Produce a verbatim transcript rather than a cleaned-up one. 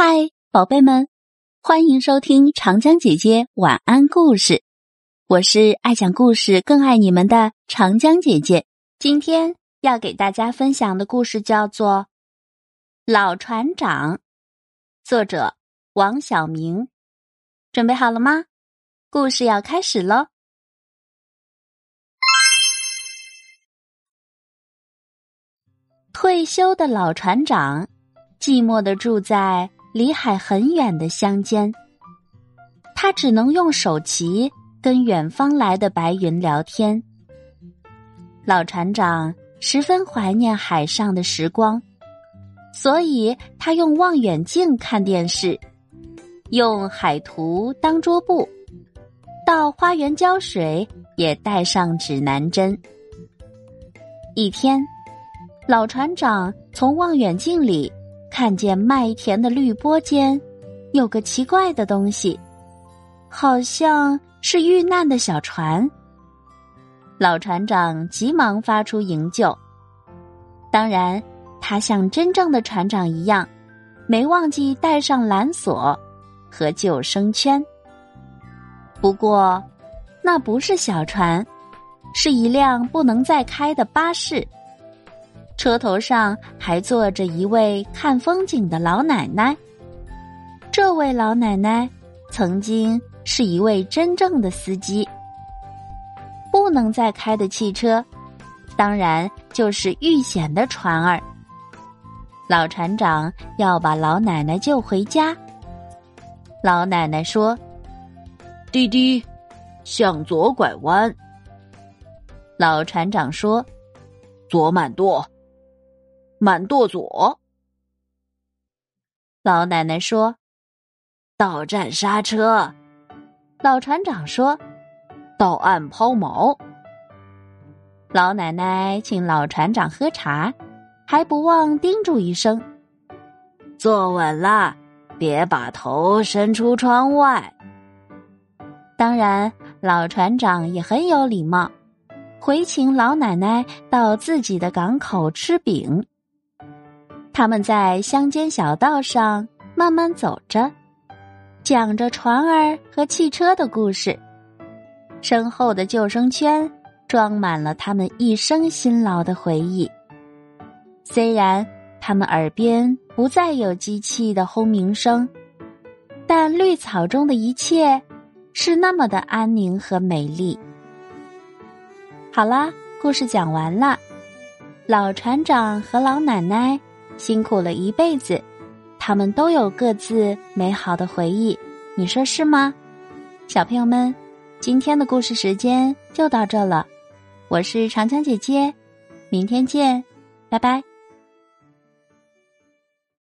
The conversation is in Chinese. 嗨，宝贝们，欢迎收听长江姐姐晚安故事。我是爱讲故事更爱你们的长江姐姐。今天要给大家分享的故事叫做《老船长》，作者王晓明。准备好了吗？故事要开始咯。退休的老船长寂寞地住在离海很远的乡间，他只能用手棋跟远方来的白云聊天。老船长十分怀念海上的时光，所以他用望远镜看电视，用海图当桌布，到花园浇水也带上指南针。一天，老船长从望远镜里看见麦田的绿波间有个奇怪的东西，好像是遇难的小船。老船长急忙发出营救，当然他像真正的船长一样，没忘记带上缆索和救生圈。不过那不是小船，是一辆不能再开的巴士，车头上还坐着一位看风景的老奶奶。这位老奶奶曾经是一位真正的司机。不能再开的汽车，当然就是遇险的船儿。老船长要把老奶奶救回家。老奶奶说：“滴滴，向左拐弯。”老船长说：“左满舵。”满舵左。老奶奶说：“到站刹车。”老船长说：“到岸抛锚。”老奶奶请老船长喝茶，还不忘叮嘱一声：“坐稳了，别把头伸出窗外。”当然，老船长也很有礼貌，回请老奶奶到自己的港口吃饼。他们在乡间小道上慢慢走着，讲着船儿和汽车的故事。身后的救生圈装满了他们一生辛劳的回忆。虽然他们耳边不再有机器的轰鸣声，但绿草中的一切是那么的安宁和美丽。好啦，故事讲完了。老船长和老奶奶辛苦了一辈子，他们都有各自美好的回忆，你说是吗？小朋友们，今天的故事时间就到这了，我是长江姐姐，明天见，拜拜。